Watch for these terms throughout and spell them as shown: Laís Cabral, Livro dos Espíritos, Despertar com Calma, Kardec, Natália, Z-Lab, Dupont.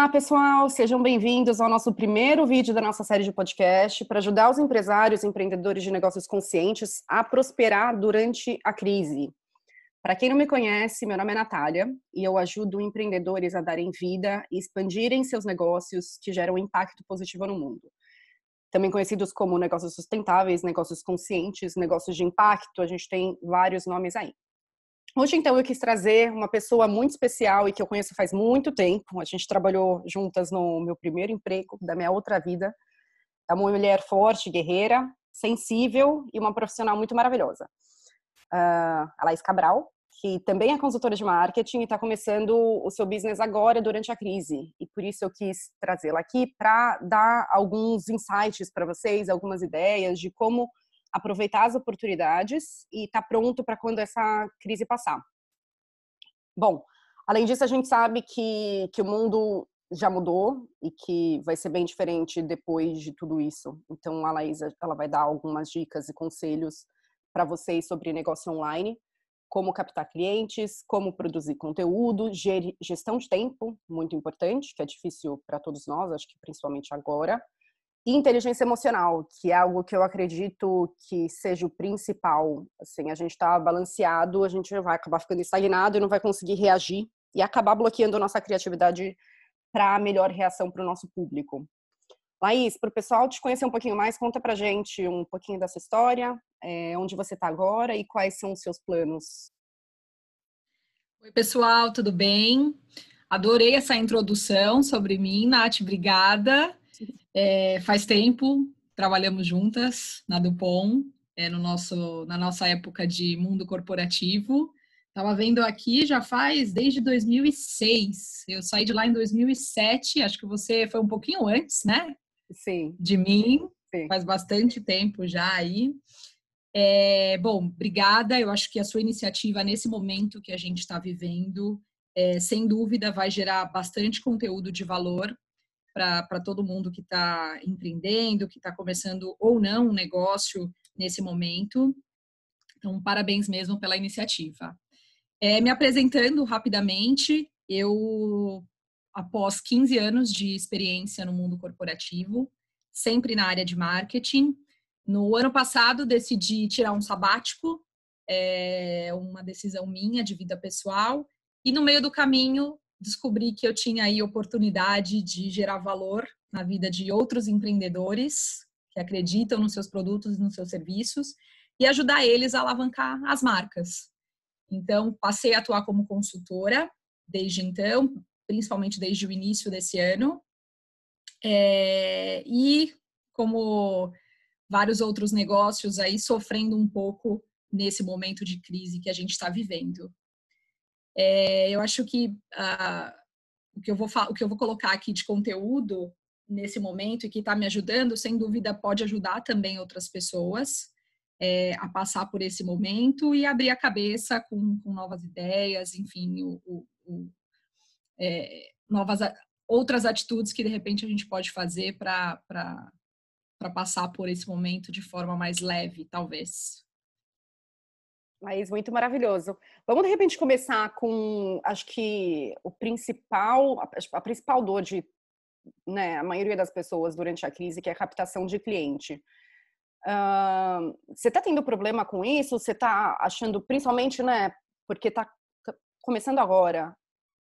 Olá, pessoal! Sejam bem-vindos ao nosso primeiro vídeo da nossa série de podcast para ajudar os empresários e empreendedores de negócios conscientes a prosperar durante a crise. Para quem não me conhece, meu nome é Natália e eu ajudo empreendedores a darem vida e expandirem seus negócios que geram impacto positivo no mundo. Também conhecidos como negócios sustentáveis, negócios conscientes, negócios de impacto, a gente tem vários nomes aí. Hoje, então, eu quis trazer uma pessoa muito especial e que eu conheço faz muito tempo. A gente trabalhou juntas no meu primeiro emprego, da minha outra vida. É uma mulher forte, guerreira, sensível e uma profissional muito maravilhosa. A Laís Cabral, que também é consultora de marketing e está começando o seu business agora durante a crise. E por isso eu quis trazê-la aqui para dar alguns insights para vocês, algumas ideias de como aproveitar as oportunidades e estar pronto para quando essa crise passar. Bom, além disso, a gente sabe que o mundo já mudou e que vai ser bem diferente depois de tudo isso. Então, a Laís ela vai dar algumas dicas e conselhos para vocês sobre negócio online, como captar clientes, como produzir conteúdo, gestão de tempo, muito importante, que é difícil para todos nós, acho que principalmente agora, e inteligência emocional, que é algo que eu acredito que seja o principal. Assim, a gente está balanceado, a gente vai acabar ficando estagnado e não vai conseguir reagir e acabar bloqueando a nossa criatividade para a melhor reação para o nosso público. Laís, para o pessoal te conhecer um pouquinho mais, conta para gente um pouquinho dessa história, onde você está agora e quais são os seus planos. Oi, pessoal, tudo bem? Adorei essa introdução sobre mim, Nath, obrigada. Faz tempo, trabalhamos juntas na Dupont, na nossa época de mundo corporativo. Estava vendo aqui, já faz desde 2006. Eu saí de lá em 2007, acho que você foi um pouquinho antes, né? Sim. De mim, sim. Faz bastante tempo já aí. Bom, obrigada. Eu acho que a sua iniciativa, nesse momento que a gente está vivendo, sem dúvida vai gerar bastante conteúdo de valor para todo mundo que está empreendendo, que está começando ou não um negócio nesse momento. Então, parabéns mesmo pela iniciativa. Me apresentando rapidamente, eu, após 15 anos de experiência no mundo corporativo, sempre na área de marketing, no ano passado decidi tirar um sabático, uma decisão minha de vida pessoal, e no meio do caminho descobri que eu tinha aí oportunidade de gerar valor na vida de outros empreendedores que acreditam nos seus produtos e nos seus serviços e ajudar eles a alavancar as marcas. Então, passei a atuar como consultora desde então, principalmente desde o início desse ano. E como vários outros negócios aí, sofrendo um pouco nesse momento de crise que a gente está vivendo. Eu acho que o que eu vou colocar aqui de conteúdo nesse momento e que está me ajudando, sem dúvida pode ajudar também outras pessoas a passar por esse momento e abrir a cabeça com novas ideias, enfim, outras atitudes que de repente a gente pode fazer para passar por esse momento de forma mais leve, talvez. Laís, muito maravilhoso. Vamos, de repente, começar com, acho que, a principal dor de, né, a maioria das pessoas durante a crise, que é a captação de cliente. Você está tendo problema com isso? Você está achando, principalmente, né, porque está começando agora,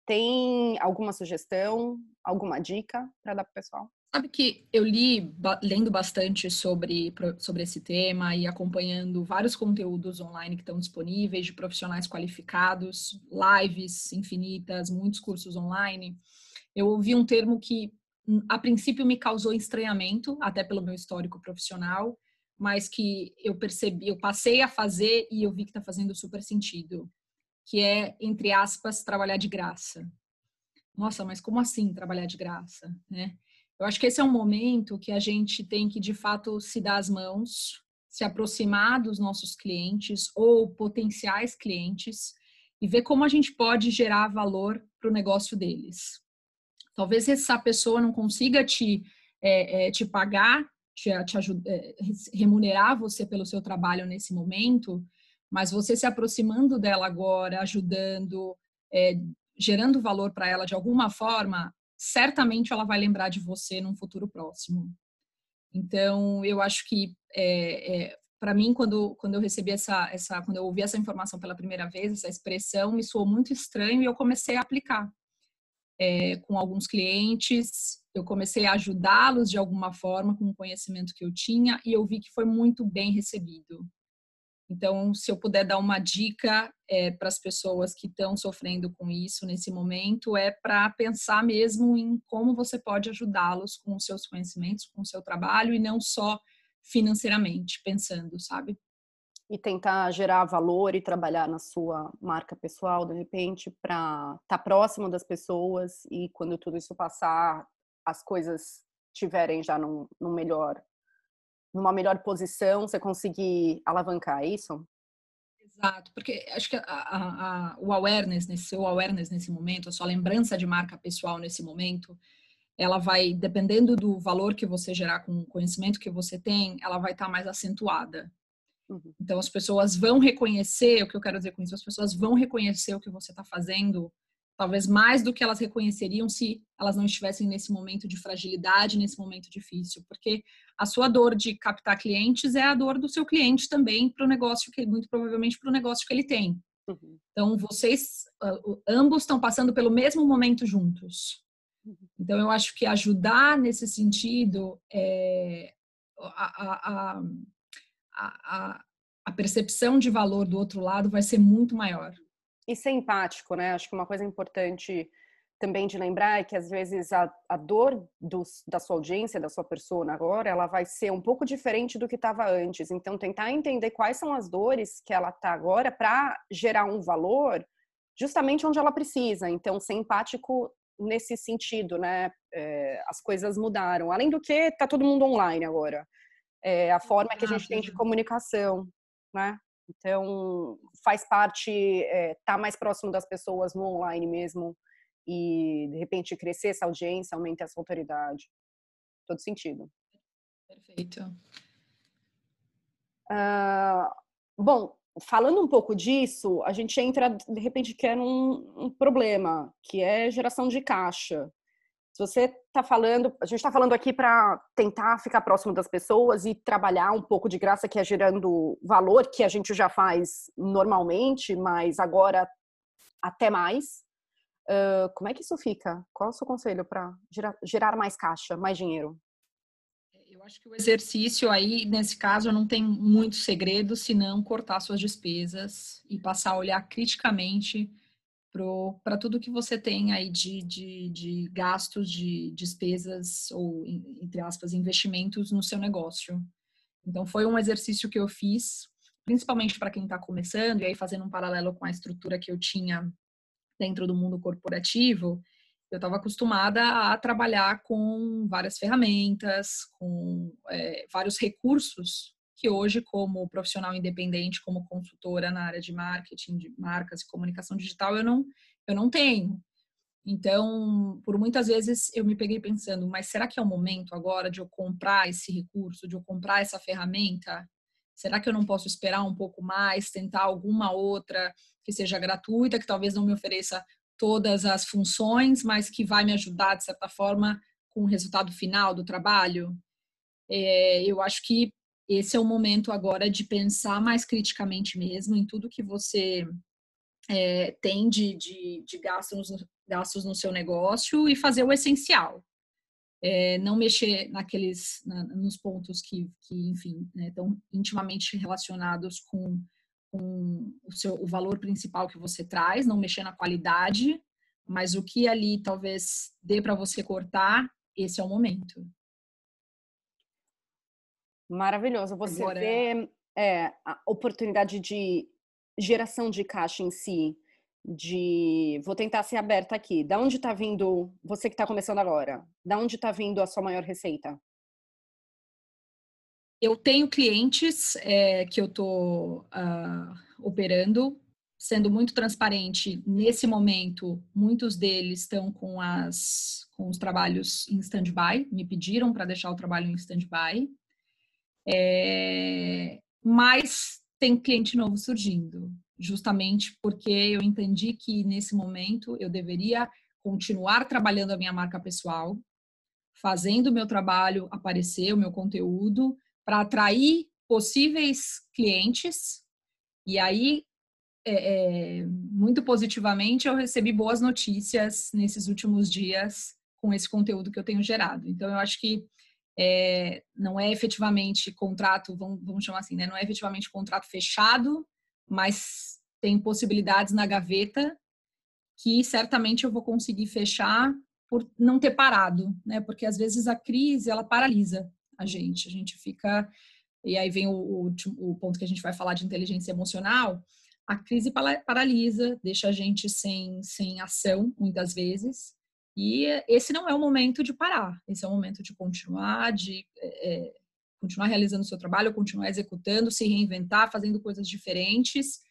tem alguma sugestão, alguma dica para dar para o pessoal? Sabe que eu lendo bastante sobre esse tema e acompanhando vários conteúdos online que estão disponíveis de profissionais qualificados, lives infinitas, muitos cursos online. Eu ouvi um termo que, a princípio, me causou estranhamento, até pelo meu histórico profissional, mas que eu percebi, eu passei a fazer e eu vi que está fazendo super sentido, que é, entre aspas, trabalhar de graça. Nossa, mas como assim trabalhar de graça, né? Eu acho que esse é um momento que a gente tem que, de fato, se dar as mãos, se aproximar dos nossos clientes ou potenciais clientes e ver como a gente pode gerar valor para o negócio deles. Talvez essa pessoa não consiga te pagar, remunerar você pelo seu trabalho nesse momento, mas você se aproximando dela agora, ajudando, gerando valor para ela de alguma forma, certamente ela vai lembrar de você num futuro próximo. Então, eu acho que, para mim, quando eu recebi quando eu ouvi essa informação pela primeira vez, essa expressão, me soou muito estranho e eu comecei a aplicar. Com alguns clientes, eu comecei a ajudá-los de alguma forma com o conhecimento que eu tinha e eu vi que foi muito bem recebido. Então, se eu puder dar uma dica para as pessoas que estão sofrendo com isso nesse momento, é para pensar mesmo em como você pode ajudá-los com os seus conhecimentos, com o seu trabalho e não só financeiramente, pensando, sabe? E tentar gerar valor e trabalhar na sua marca pessoal, de repente, para estar próximo das pessoas e quando tudo isso passar, as coisas tiverem já numa melhor posição, você conseguir alavancar isso? Exato, porque acho que o awareness nesse momento, a sua lembrança de marca pessoal nesse momento, ela vai, dependendo do valor que você gerar com o conhecimento que você tem, ela vai estar mais acentuada. Uhum. Então, as pessoas vão reconhecer, o que eu quero dizer com isso, as pessoas vão reconhecer o que você está fazendo, talvez mais do que elas reconheceriam se elas não estivessem nesse momento de fragilidade, nesse momento difícil, porque a sua dor de captar clientes é a dor do seu cliente também para o negócio, que muito provavelmente para o negócio que ele tem. Uhum. Então, vocês ambos estão passando pelo mesmo momento juntos. Uhum. Então, eu acho que ajudar nesse sentido a percepção de valor do outro lado vai ser muito maior. E ser empático, né? Acho que uma coisa importante também de lembrar é que às vezes a dor da sua audiência, da sua persona agora, ela vai ser um pouco diferente do que estava antes. Então, tentar entender quais são as dores que ela está agora para gerar um valor justamente onde ela precisa. Então, ser empático nesse sentido, né? As coisas mudaram. Além do que, tá todo mundo online agora. A forma que a gente tem de comunicação, né? Então, faz parte tá mais próximo das pessoas no online mesmo e, de repente, crescer essa audiência, aumentar essa autoridade. Todo sentido. Perfeito. Bom, falando um pouco disso, a gente entra, de repente, que é um problema, que é geração de caixa. Se você está falando, a gente está falando aqui para tentar ficar próximo das pessoas e trabalhar um pouco de graça, que é gerando valor, que a gente já faz normalmente, mas agora até mais. Como é que isso fica? Qual é o seu conselho para gerar mais caixa, mais dinheiro? Eu acho que o exercício aí, nesse caso, não tem muito segredo, senão cortar suas despesas e passar a olhar criticamente para tudo que você tem aí de gastos, de despesas ou, entre aspas, investimentos no seu negócio. Então, foi um exercício que eu fiz, principalmente para quem está começando, e aí fazendo um paralelo com a estrutura que eu tinha dentro do mundo corporativo, eu estava acostumada a trabalhar com várias ferramentas, com vários recursos que hoje, como profissional independente, como consultora na área de marketing, de marcas e comunicação digital, eu não tenho. Então, por muitas vezes eu me peguei pensando, mas será que é o momento agora de eu comprar esse recurso, de eu comprar essa ferramenta? Será que eu não posso esperar um pouco mais, tentar alguma outra que seja gratuita, que talvez não me ofereça todas as funções, mas que vai me ajudar, de certa forma, com o resultado final do trabalho? Eu acho que esse é o momento agora de pensar mais criticamente mesmo em tudo que você tem de gastos no seu negócio e fazer o essencial. Não mexer nos pontos que enfim, né, estão intimamente relacionados com o valor principal que você traz, não mexer na qualidade, mas o que ali talvez dê para você cortar, esse é o momento. Maravilhoso. Você vê a oportunidade de geração de caixa em si, vou tentar ser aberta aqui. Da onde está vindo, você que está começando agora, da onde está vindo a sua maior receita? Eu tenho clientes que eu estou operando, sendo muito transparente. Nesse momento, muitos deles estão com os trabalhos em stand-by, me pediram para deixar o trabalho em stand-by. Mas tem cliente novo surgindo, justamente porque eu entendi que nesse momento eu deveria continuar trabalhando a minha marca pessoal, fazendo o meu trabalho aparecer, o meu conteúdo, para atrair possíveis clientes. E aí, muito positivamente, eu recebi boas notícias nesses últimos dias com esse conteúdo que eu tenho gerado. Então, eu acho que não é efetivamente contrato, vamos chamar assim, né? Não é efetivamente contrato fechado, mas tem possibilidades na gaveta que certamente eu vou conseguir fechar por não ter parado, né? Porque às vezes a crise, ela paralisa a gente fica... E aí vem o ponto que a gente vai falar de inteligência emocional. A crise paralisa, deixa a gente sem ação, muitas vezes. E esse não é o momento de parar. Esse é o momento de continuar, continuar realizando o seu trabalho, continuar executando, se reinventar, fazendo coisas diferentes,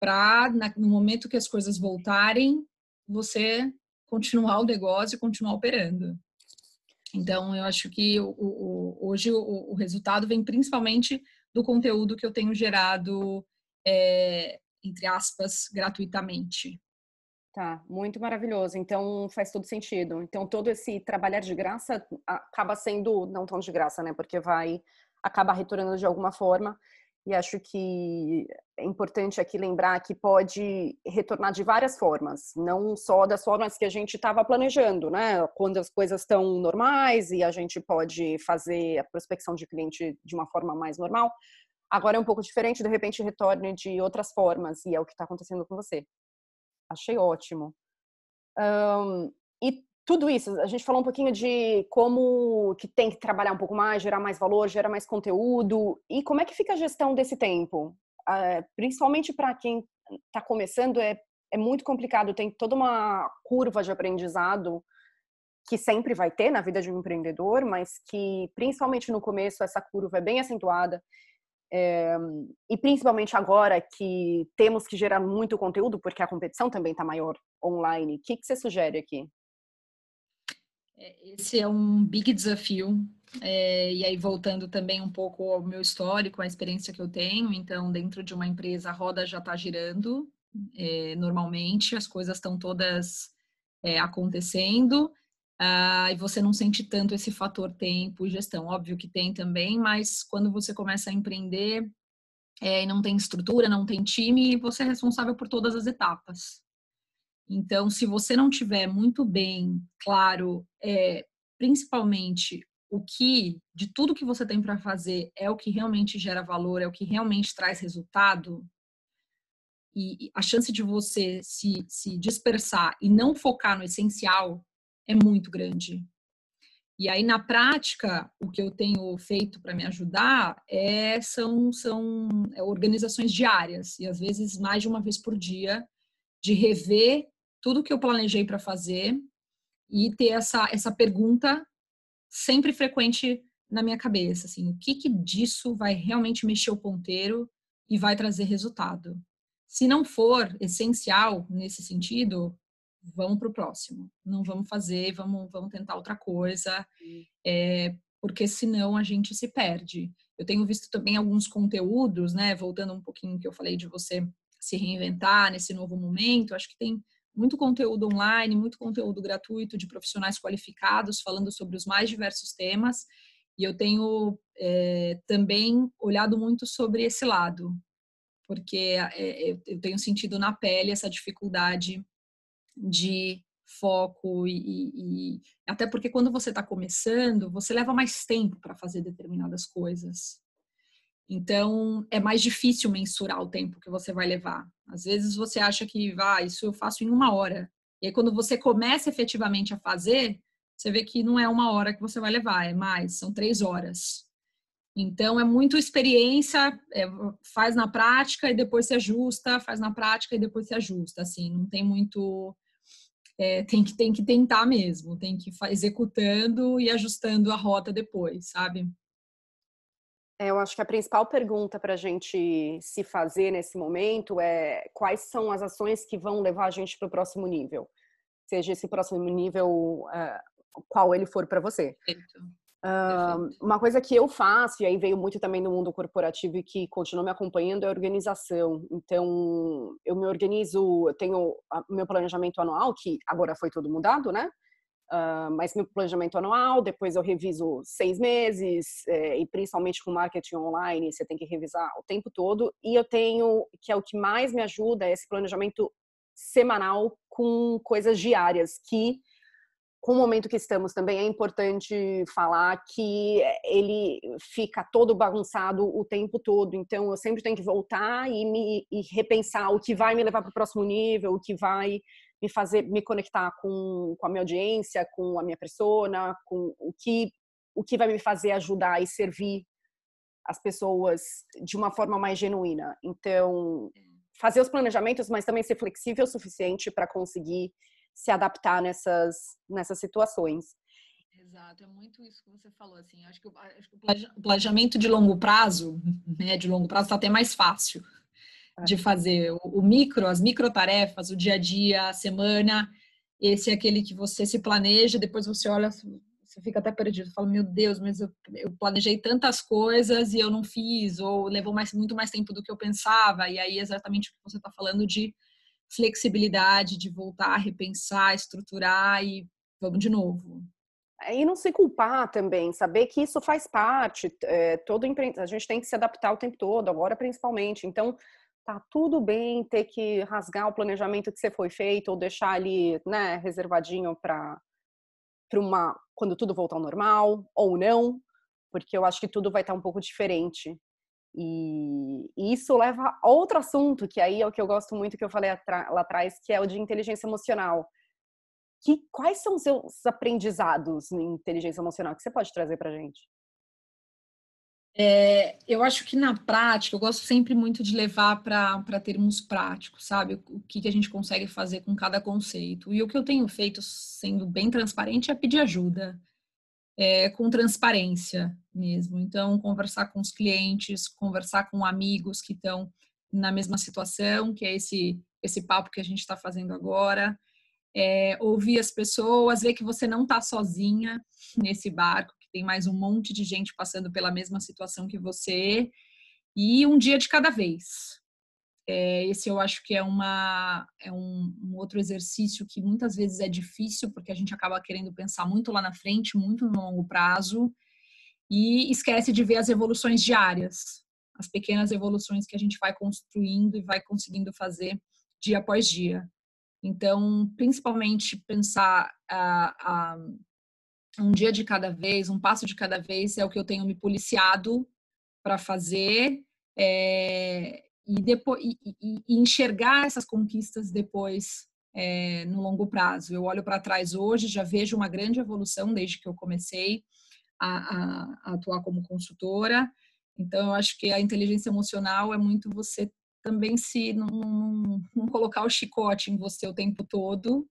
para no momento que as coisas voltarem, você continuar o negócio e continuar operando. Então, eu acho que hoje o resultado vem principalmente do conteúdo que eu tenho gerado, entre aspas, gratuitamente. Tá, muito maravilhoso. Então, faz todo sentido. Então, todo esse trabalhar de graça acaba sendo não tão de graça, né? Porque vai acabar retornando de alguma forma. E acho que é importante aqui lembrar que pode retornar de várias formas, não só das formas que a gente estava planejando, né? Quando as coisas estão normais e a gente pode fazer a prospecção de cliente de uma forma mais normal, agora é um pouco diferente, de repente retorne de outras formas, e é o que está acontecendo com você. Achei ótimo. E tudo isso, a gente falou um pouquinho de como que tem que trabalhar um pouco mais, gerar mais valor, gerar mais conteúdo. E como é que fica a gestão desse tempo? Principalmente para quem está começando, é muito complicado. Tem toda uma curva de aprendizado que sempre vai ter na vida de um empreendedor, mas que, principalmente no começo, essa curva é bem acentuada. E principalmente agora que temos que gerar muito conteúdo, porque a competição também está maior online. O que você sugere aqui? Esse é um big desafio, e aí voltando também um pouco ao meu histórico, à experiência que eu tenho. Então, dentro de uma empresa, a roda já está girando, normalmente as coisas estão todas acontecendo, e você não sente tanto esse fator tempo e gestão. Óbvio que tem também, mas quando você começa a empreender e não tem estrutura, não tem time, você é responsável por todas as etapas. Então, se você não tiver muito bem claro, principalmente de tudo que você tem para fazer é o que realmente gera valor, é o que realmente traz resultado, e a chance de você se dispersar e não focar no essencial é muito grande. E aí, na prática, o que eu tenho feito para me ajudar são organizações diárias, e às vezes mais de uma vez por dia, de rever tudo que eu planejei para fazer e ter essa pergunta sempre frequente na minha cabeça, assim, o que disso vai realmente mexer o ponteiro e vai trazer resultado? Se não for essencial nesse sentido, vamos para o próximo. Não vamos fazer, vamos tentar outra coisa, porque senão a gente se perde. Eu tenho visto também alguns conteúdos, né, voltando um pouquinho que eu falei de você se reinventar nesse novo momento. Acho que tem muito conteúdo online, muito conteúdo gratuito de profissionais qualificados falando sobre os mais diversos temas, e eu tenho também olhado muito sobre esse lado, porque eu tenho sentido na pele essa dificuldade de foco e até porque quando você está começando, você leva mais tempo para fazer determinadas coisas. Então, é mais difícil mensurar o tempo que você vai levar. Às vezes você acha que, isso eu faço em 1 hora. E aí, quando você começa efetivamente a fazer, você vê que não é 1 hora que você vai levar, é mais, são 3 horas. Então, é muito experiência, faz na prática e depois se ajusta, faz na prática e depois se ajusta. Assim, não tem muito... Tem que tentar mesmo, tem que ir executando e ajustando a rota depois, sabe? Eu acho que a principal pergunta para a gente se fazer nesse momento é quais são as ações que vão levar a gente para o próximo nível. Seja esse próximo nível, qual ele for para você. Uma coisa que eu faço, e aí veio muito também no mundo corporativo e que continua me acompanhando, é a organização. Então, eu me organizo, eu tenho meu planejamento anual, que agora foi todo mudado, né? Mas meu planejamento anual, depois eu reviso 6 meses, e principalmente com marketing online, você tem que revisar o tempo todo. E eu tenho, que é o que mais me ajuda, é esse planejamento semanal com coisas diárias, que, com o momento que estamos também, é importante falar que ele fica todo bagunçado o tempo todo. Então, eu sempre tenho que voltar e repensar o que vai me levar para o próximo nível, o que vai me fazer me conectar com a minha audiência, com a minha persona, com o que vai me fazer ajudar e servir as pessoas de uma forma mais genuína. Então, fazer os planejamentos, mas também ser flexível o suficiente para conseguir se adaptar nessas situações. Exato, é muito isso que você falou, assim, acho que o planejamento de longo prazo, né, está até mais fácil de fazer. O micro, as micro tarefas, o dia a dia, a semana, esse é aquele que você se planeja, depois você olha, você fica até perdido, fala, meu Deus, mas eu planejei tantas coisas e eu não fiz, ou levou muito mais tempo do que eu pensava, e aí exatamente o que você está falando de flexibilidade, de voltar a repensar, estruturar e vamos de novo. E não se culpar também, saber que isso faz parte, a gente tem que se adaptar o tempo todo, agora principalmente, então tá tudo bem ter que rasgar o planejamento que você foi feito ou deixar ali, né, reservadinho para quando tudo voltar ao normal, ou não, porque eu acho que tudo vai estar um pouco diferente. E isso leva a outro assunto, que aí é o que eu gosto muito, que eu falei lá atrás, que é o de inteligência emocional. Quais são os seus aprendizados em inteligência emocional que você pode trazer pra gente? Eu acho que na prática, eu gosto sempre muito de levar para termos práticos, sabe? O que a gente consegue fazer com cada conceito. E o que eu tenho feito, sendo bem transparente, é pedir ajuda. Com transparência mesmo. Então, conversar com os clientes, conversar com amigos que estão na mesma situação, que é esse papo que a gente está fazendo agora. Ouvir as pessoas, ver que você não está sozinha nesse barco, que tem mais um monte de gente passando pela mesma situação que você. E um dia de cada vez. Esse eu acho que é um outro exercício que muitas vezes é difícil, porque a gente acaba querendo pensar muito lá na frente, muito no longo prazo, e esquece de ver as evoluções diárias, as pequenas evoluções que a gente vai construindo e vai conseguindo fazer dia após dia. Então, principalmente pensar um dia de cada vez, um passo de cada vez, é o que eu tenho me policiado para fazer, E enxergar essas conquistas depois no longo prazo. Eu olho para trás hoje, já vejo uma grande evolução desde que eu comecei a atuar como consultora. Então, eu acho que a inteligência emocional é muito você também se não colocar o chicote em você o tempo todo,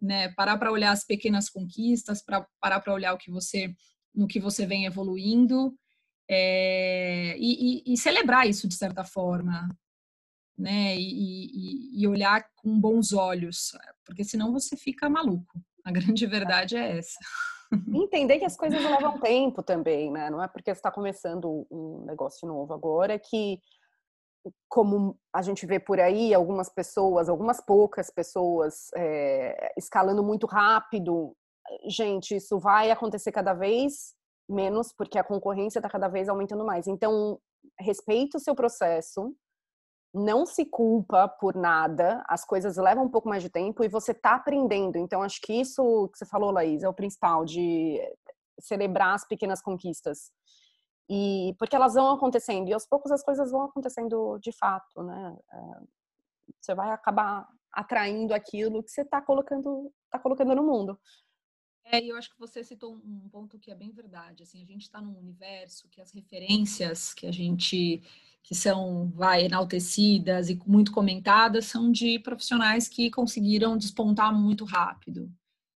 né? Parar para olhar as pequenas conquistas, parar para olhar no que você vem evoluindo. E celebrar isso de certa forma, né? E olhar com bons olhos, porque senão você fica maluco. A grande verdade é essa. Entender que as coisas levam tempo também, né? Não é porque você está começando um negócio novo agora que, como a gente vê por aí, algumas poucas pessoas escalando muito rápido. Gente, isso vai acontecer cada vez menos, porque a concorrência está cada vez aumentando mais. Então, respeita o seu processo, não se culpa por nada, as coisas levam um pouco mais de tempo e você está aprendendo. Então, acho que isso que você falou, Laís, é o principal, de celebrar as pequenas conquistas. E porque elas vão acontecendo, e aos poucos as coisas vão acontecendo de fato, né? Você vai acabar atraindo aquilo que você está colocando no mundo. E eu acho que você citou um ponto que é bem verdade, assim, a gente está num universo que as referências que são, enaltecidas e muito comentadas, são de profissionais que conseguiram despontar muito rápido,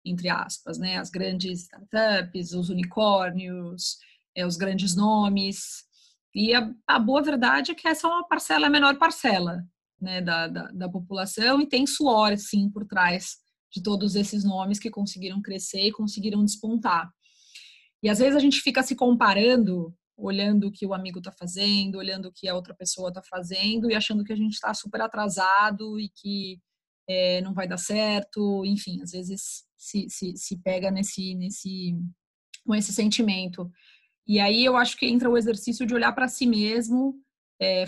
entre aspas, né, as grandes startups, os unicórnios, os grandes nomes, e a boa verdade é que essa é uma parcela, a menor parcela, né, da população, e tem suor, sim, por trás de todos esses nomes que conseguiram crescer e conseguiram despontar. E às vezes a gente fica se comparando, olhando o que o amigo está fazendo, olhando o que a outra pessoa está fazendo e achando que a gente está super atrasado e que não vai dar certo. Enfim, às vezes se pega com esse sentimento. E aí eu acho que entra o exercício de olhar para si mesmo,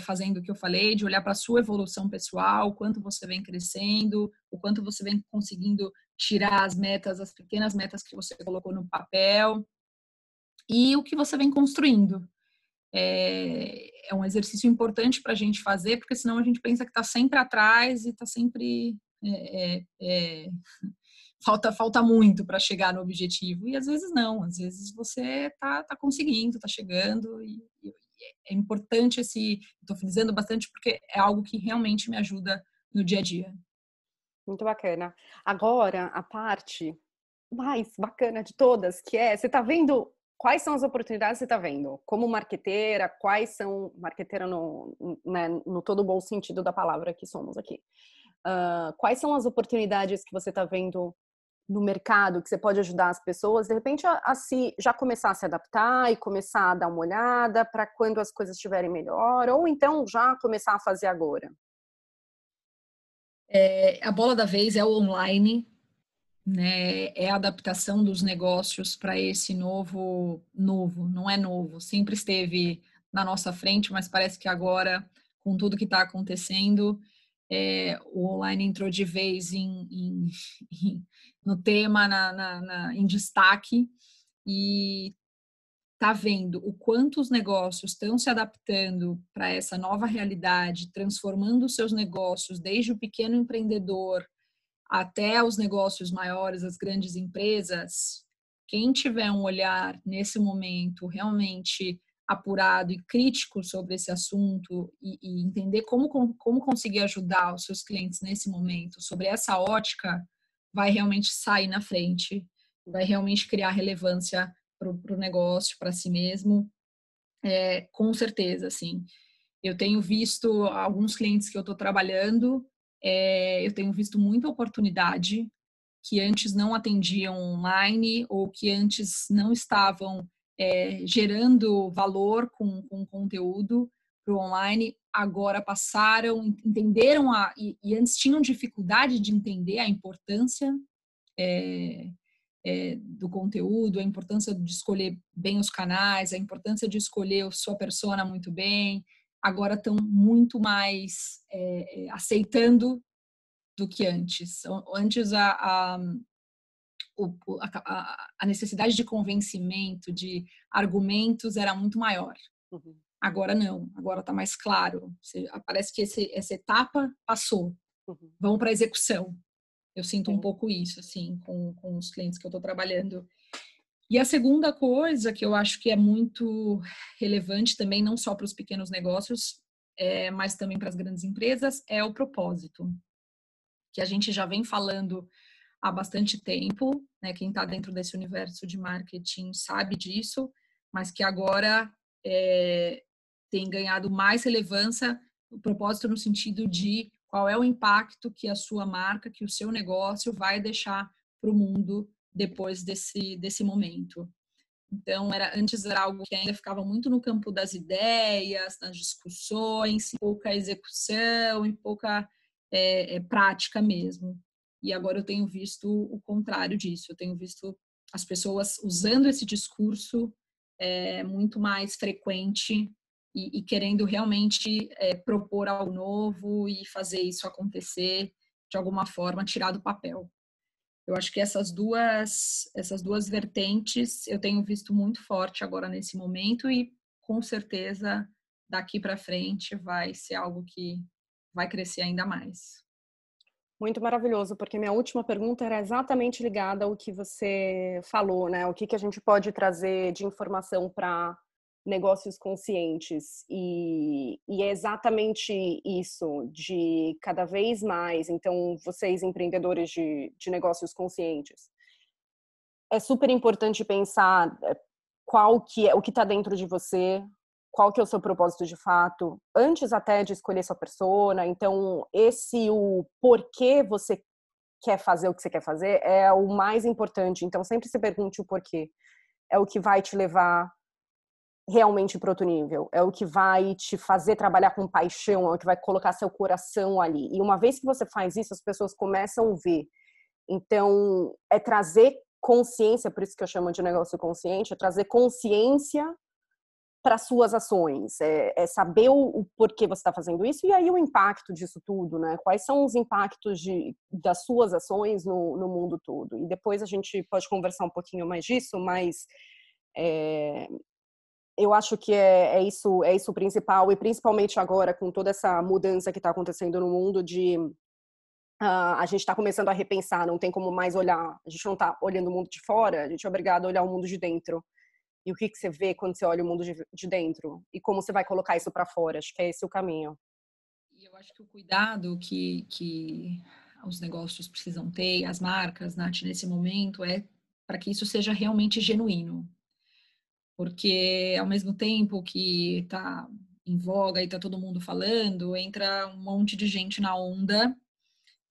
fazendo o que eu falei, de olhar para a sua evolução pessoal, o quanto você vem crescendo, o quanto você vem conseguindo tirar as metas, as pequenas metas que você colocou no papel e o que você vem construindo. É um exercício importante para a gente fazer, porque senão a gente pensa que está sempre atrás e está sempre... Falta muito para chegar no objetivo. E às vezes não, às vezes você tá conseguindo, tá chegando. E é importante estou frisando bastante porque é algo que realmente me ajuda no dia a dia. Muito bacana. Agora, a parte mais bacana de todas, que é, você tá vendo quais são as oportunidades que você tá vendo? Como marqueteira, quais são... Marqueteira no todo bom sentido da palavra que somos aqui. Quais são as oportunidades que você tá vendo no mercado, que você pode ajudar as pessoas, de repente, a se já começar a se adaptar e começar a dar uma olhada para quando as coisas estiverem melhor, ou então já começar a fazer agora? A bola da vez é o online, né? É a adaptação dos negócios para esse novo, não é novo, sempre esteve na nossa frente, mas parece que agora, com tudo que está acontecendo, o online entrou de vez no tema, em destaque, e tá vendo o quanto os negócios estão se adaptando para essa nova realidade, transformando os seus negócios, desde o pequeno empreendedor até os negócios maiores, as grandes empresas. Quem tiver um olhar nesse momento realmente apurado e crítico sobre esse assunto e entender como conseguir ajudar os seus clientes nesse momento, sobre essa ótica, vai realmente sair na frente, vai realmente criar relevância para o negócio, para si mesmo, com certeza, assim. Eu tenho visto alguns clientes que eu estou trabalhando, eu tenho visto muita oportunidade que antes não atendiam online ou que antes não estavam gerando valor com conteúdo para o online, agora passaram, entenderam e antes tinham dificuldade de entender a importância do conteúdo, a importância de escolher bem os canais, a importância de escolher sua persona muito bem, agora estão muito mais aceitando do que antes. Antes a necessidade de convencimento, de argumentos era muito maior. Uhum. Agora não, agora está mais claro. Parece que essa etapa passou. Uhum. Vão para a execução. Eu sinto um pouco isso, assim, com os clientes que eu estou trabalhando. E a segunda coisa que eu acho que é muito relevante também, não só para os pequenos negócios, mas também para as grandes empresas, é o propósito. Que a gente já vem falando há bastante tempo, né? Quem está dentro desse universo de marketing sabe disso, mas que agora tem ganhado mais relevância, o propósito no sentido de qual é o impacto que a sua marca, que o seu negócio vai deixar para o mundo depois desse momento. Então, antes era algo que ainda ficava muito no campo das ideias, das discussões, pouca execução e pouca prática mesmo. E agora eu tenho visto o contrário disso. Eu tenho visto as pessoas usando esse discurso muito mais frequente e querendo realmente propor algo novo e fazer isso acontecer de alguma forma, tirar do papel. Eu acho que essas duas vertentes eu tenho visto muito forte agora nesse momento e com certeza daqui para frente vai ser algo que vai crescer ainda mais. Muito maravilhoso, porque minha última pergunta era exatamente ligada ao que você falou, né? O que a gente pode trazer de informação para negócios conscientes. E é exatamente isso, de cada vez mais. Então, vocês empreendedores de negócios conscientes, é super importante pensar qual que é o que está dentro de você, qual que é o seu propósito de fato, antes até de escolher sua persona. Então, o porquê você quer fazer o que você quer fazer é o mais importante. Então, sempre se pergunte o porquê. é o que vai te levar realmente para outro nível, é o que vai te fazer trabalhar com paixão, é o que vai colocar seu coração ali. E uma vez que você faz isso, as pessoas começam a ver. Então, é trazer consciência, por isso que eu chamo de negócio consciente, é trazer consciência para suas ações, é saber o porquê você está fazendo isso e aí o impacto disso tudo, né? Quais são os impactos das suas ações no mundo todo. E depois a gente pode conversar um pouquinho mais disso, mas eu acho que é isso o principal, e principalmente agora com toda essa mudança que está acontecendo no mundo de... a gente está começando a repensar, não tem como mais olhar, a gente não está olhando o mundo de fora, a gente é obrigado a olhar o mundo de dentro. E o que você vê quando você olha o mundo de dentro? E como você vai colocar isso para fora? Acho que é esse o caminho. E eu acho que o cuidado que os negócios precisam ter, as marcas, Nath, nesse momento, é para que isso seja realmente genuíno. Porque, ao mesmo tempo que está em voga e está todo mundo falando, entra um monte de gente na onda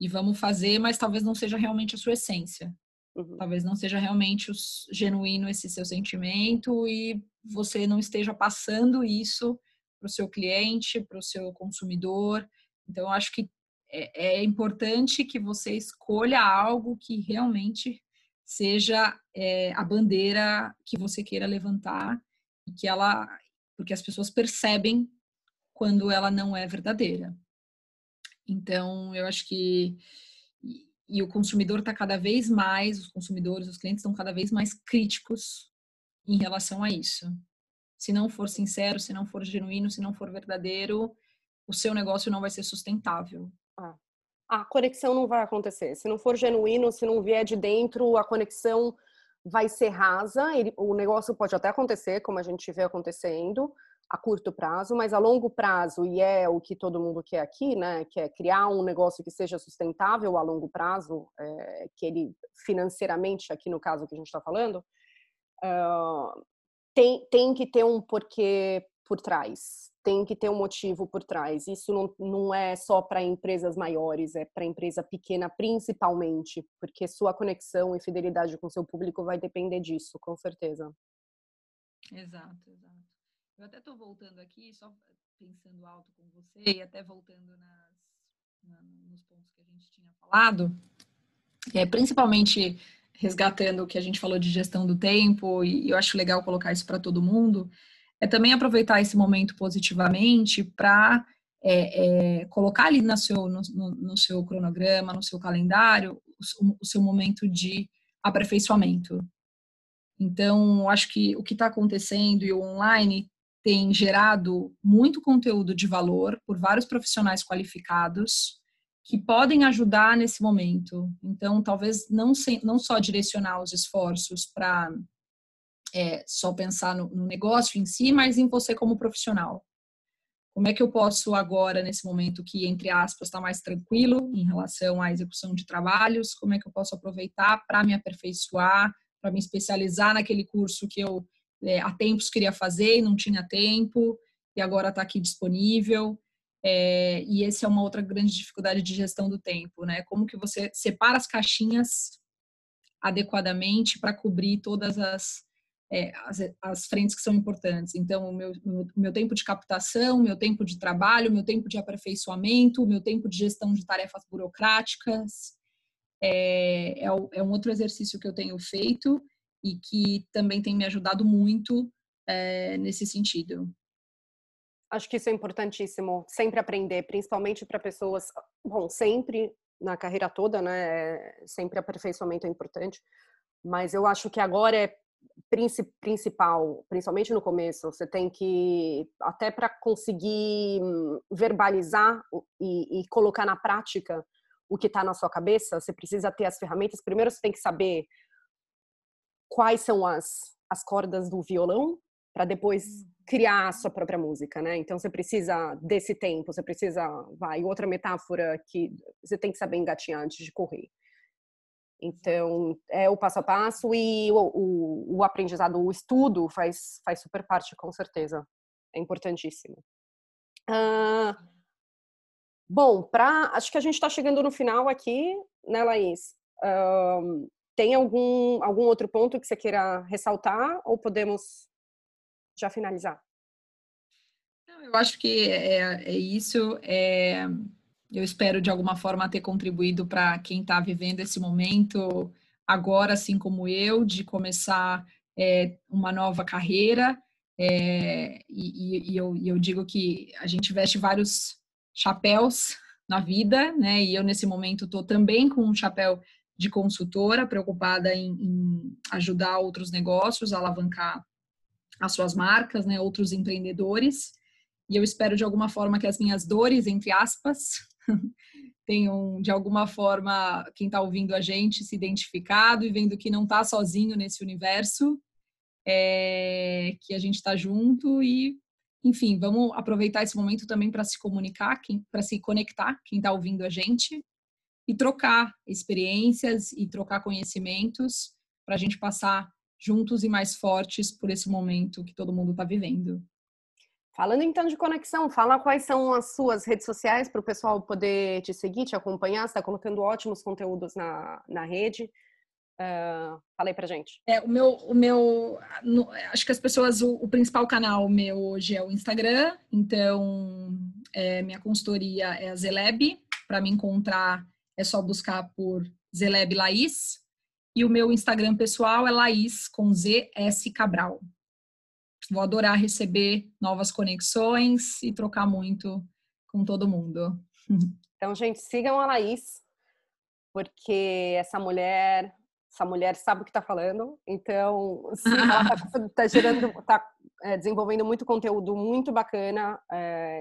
e vamos fazer, mas talvez não seja realmente a sua essência. Uhum. Talvez não seja realmente genuíno esse seu sentimento e você não esteja passando isso para o seu cliente, para o seu consumidor. Então, eu acho que é importante que você escolha algo que realmente seja a bandeira que você queira levantar, e que ela, porque as pessoas percebem quando ela não é verdadeira. Então, eu acho que... E o consumidor está cada vez mais, os consumidores, os clientes estão cada vez mais críticos em relação a isso. Se não for sincero, se não for genuíno, se não for verdadeiro, o seu negócio não vai ser sustentável. A conexão não vai acontecer. Se não for genuíno, se não vier de dentro, a conexão vai ser rasa. O negócio pode até acontecer, como a gente vê acontecendo, a curto prazo, mas a longo prazo, e é o que todo mundo quer aqui, né? Que é criar um negócio que seja sustentável a longo prazo, que ele financeiramente, aqui no caso que a gente está falando, tem que ter um porquê por trás, tem que ter um motivo por trás. Isso não é só para empresas maiores, é para empresa pequena principalmente, porque sua conexão e fidelidade com seu público vai depender disso, com certeza. Exato, exato. Eu até estou voltando aqui, só pensando alto com você, e até voltando nos pontos que a gente tinha falado, principalmente resgatando o que a gente falou de gestão do tempo, e eu acho legal colocar isso para todo mundo, é também aproveitar esse momento positivamente para colocar ali no seu cronograma, no seu calendário, o seu momento de aperfeiçoamento. Então, acho que o que está acontecendo e o online tem gerado muito conteúdo de valor por vários profissionais qualificados que podem ajudar nesse momento. Então, talvez não só direcionar os esforços para só pensar no negócio em si, mas em você como profissional. Como é que eu posso agora, nesse momento que, entre aspas, está mais tranquilo em relação à execução de trabalhos, como é que eu posso aproveitar para me aperfeiçoar, para me especializar naquele curso que eu há tempos queria fazer e não tinha tempo, e agora está aqui disponível. E essa é uma outra grande dificuldade de gestão do tempo, né? Como que você separa as caixinhas adequadamente para cobrir todas as frentes que são importantes. Então, o meu tempo de captação, meu tempo de trabalho, meu tempo de aperfeiçoamento, meu tempo de gestão de tarefas burocráticas. É um outro exercício que eu tenho feito e que também tem me ajudado muito nesse sentido. Acho que isso é importantíssimo, sempre aprender, principalmente para pessoas, bom, sempre na carreira toda, né? Sempre aperfeiçoamento é importante, mas eu acho que agora é principal, principalmente no começo, você tem que, até para conseguir verbalizar e colocar na prática o que está na sua cabeça, você precisa ter as ferramentas. Primeiro você tem que saber quais são as cordas do violão, para depois criar a sua própria música, né? Então você precisa desse tempo, você precisa, outra metáfora que você tem que saber engatinhar antes de correr. Então é o passo a passo e o aprendizado, o estudo faz super parte, com certeza. É importantíssimo. Bom, acho que a gente está chegando no final aqui, né, Laís? Tem algum outro ponto que você queira ressaltar ou podemos já finalizar? Não, eu acho que é isso. Eu espero, de alguma forma, ter contribuído para quem está vivendo esse momento agora, assim como eu, de começar uma nova carreira. E eu digo que a gente veste vários chapéus na vida, né? E eu, nesse momento, estou também com um chapéu de consultora, preocupada em ajudar outros negócios, alavancar as suas marcas, né, outros empreendedores. E eu espero, de alguma forma, que as minhas dores, entre aspas, tenham, de alguma forma, quem está ouvindo a gente se identificado e vendo que não está sozinho nesse universo, que a gente está junto e, enfim, vamos aproveitar esse momento também para se comunicar, para se conectar, quem está ouvindo a gente, e trocar experiências e trocar conhecimentos para a gente passar juntos e mais fortes por esse momento que todo mundo está vivendo. Falando então de conexão, fala quais são as suas redes sociais para o pessoal poder te seguir, te acompanhar. Você está colocando ótimos conteúdos na rede. Fala aí pra gente. Acho que as pessoas, o principal canal meu hoje é o Instagram, então minha consultoria é a Z-Lab. Para me encontrar é só buscar por Z-Lab Laís. E o meu Instagram pessoal é Laís com Z-S Cabral. Vou adorar receber novas conexões e trocar muito com todo mundo. Então, gente, sigam a Laís, porque essa mulher sabe o que está falando. Então, sim, ela está desenvolvendo muito conteúdo muito bacana,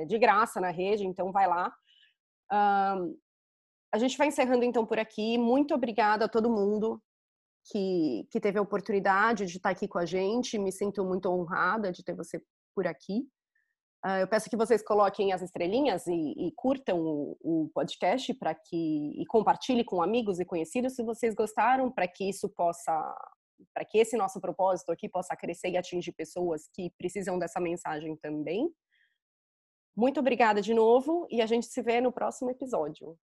de graça na rede, então vai lá. A gente vai encerrando então por aqui. Muito obrigada a todo mundo que teve a oportunidade de estar aqui com a gente. Me sinto muito honrada de ter você por aqui. Eu peço que vocês coloquem as estrelinhas e curtam o podcast e compartilhem com amigos e conhecidos se vocês gostaram, para que esse nosso propósito aqui possa crescer e atingir pessoas que precisam dessa mensagem também. Muito obrigada de novo e a gente se vê no próximo episódio.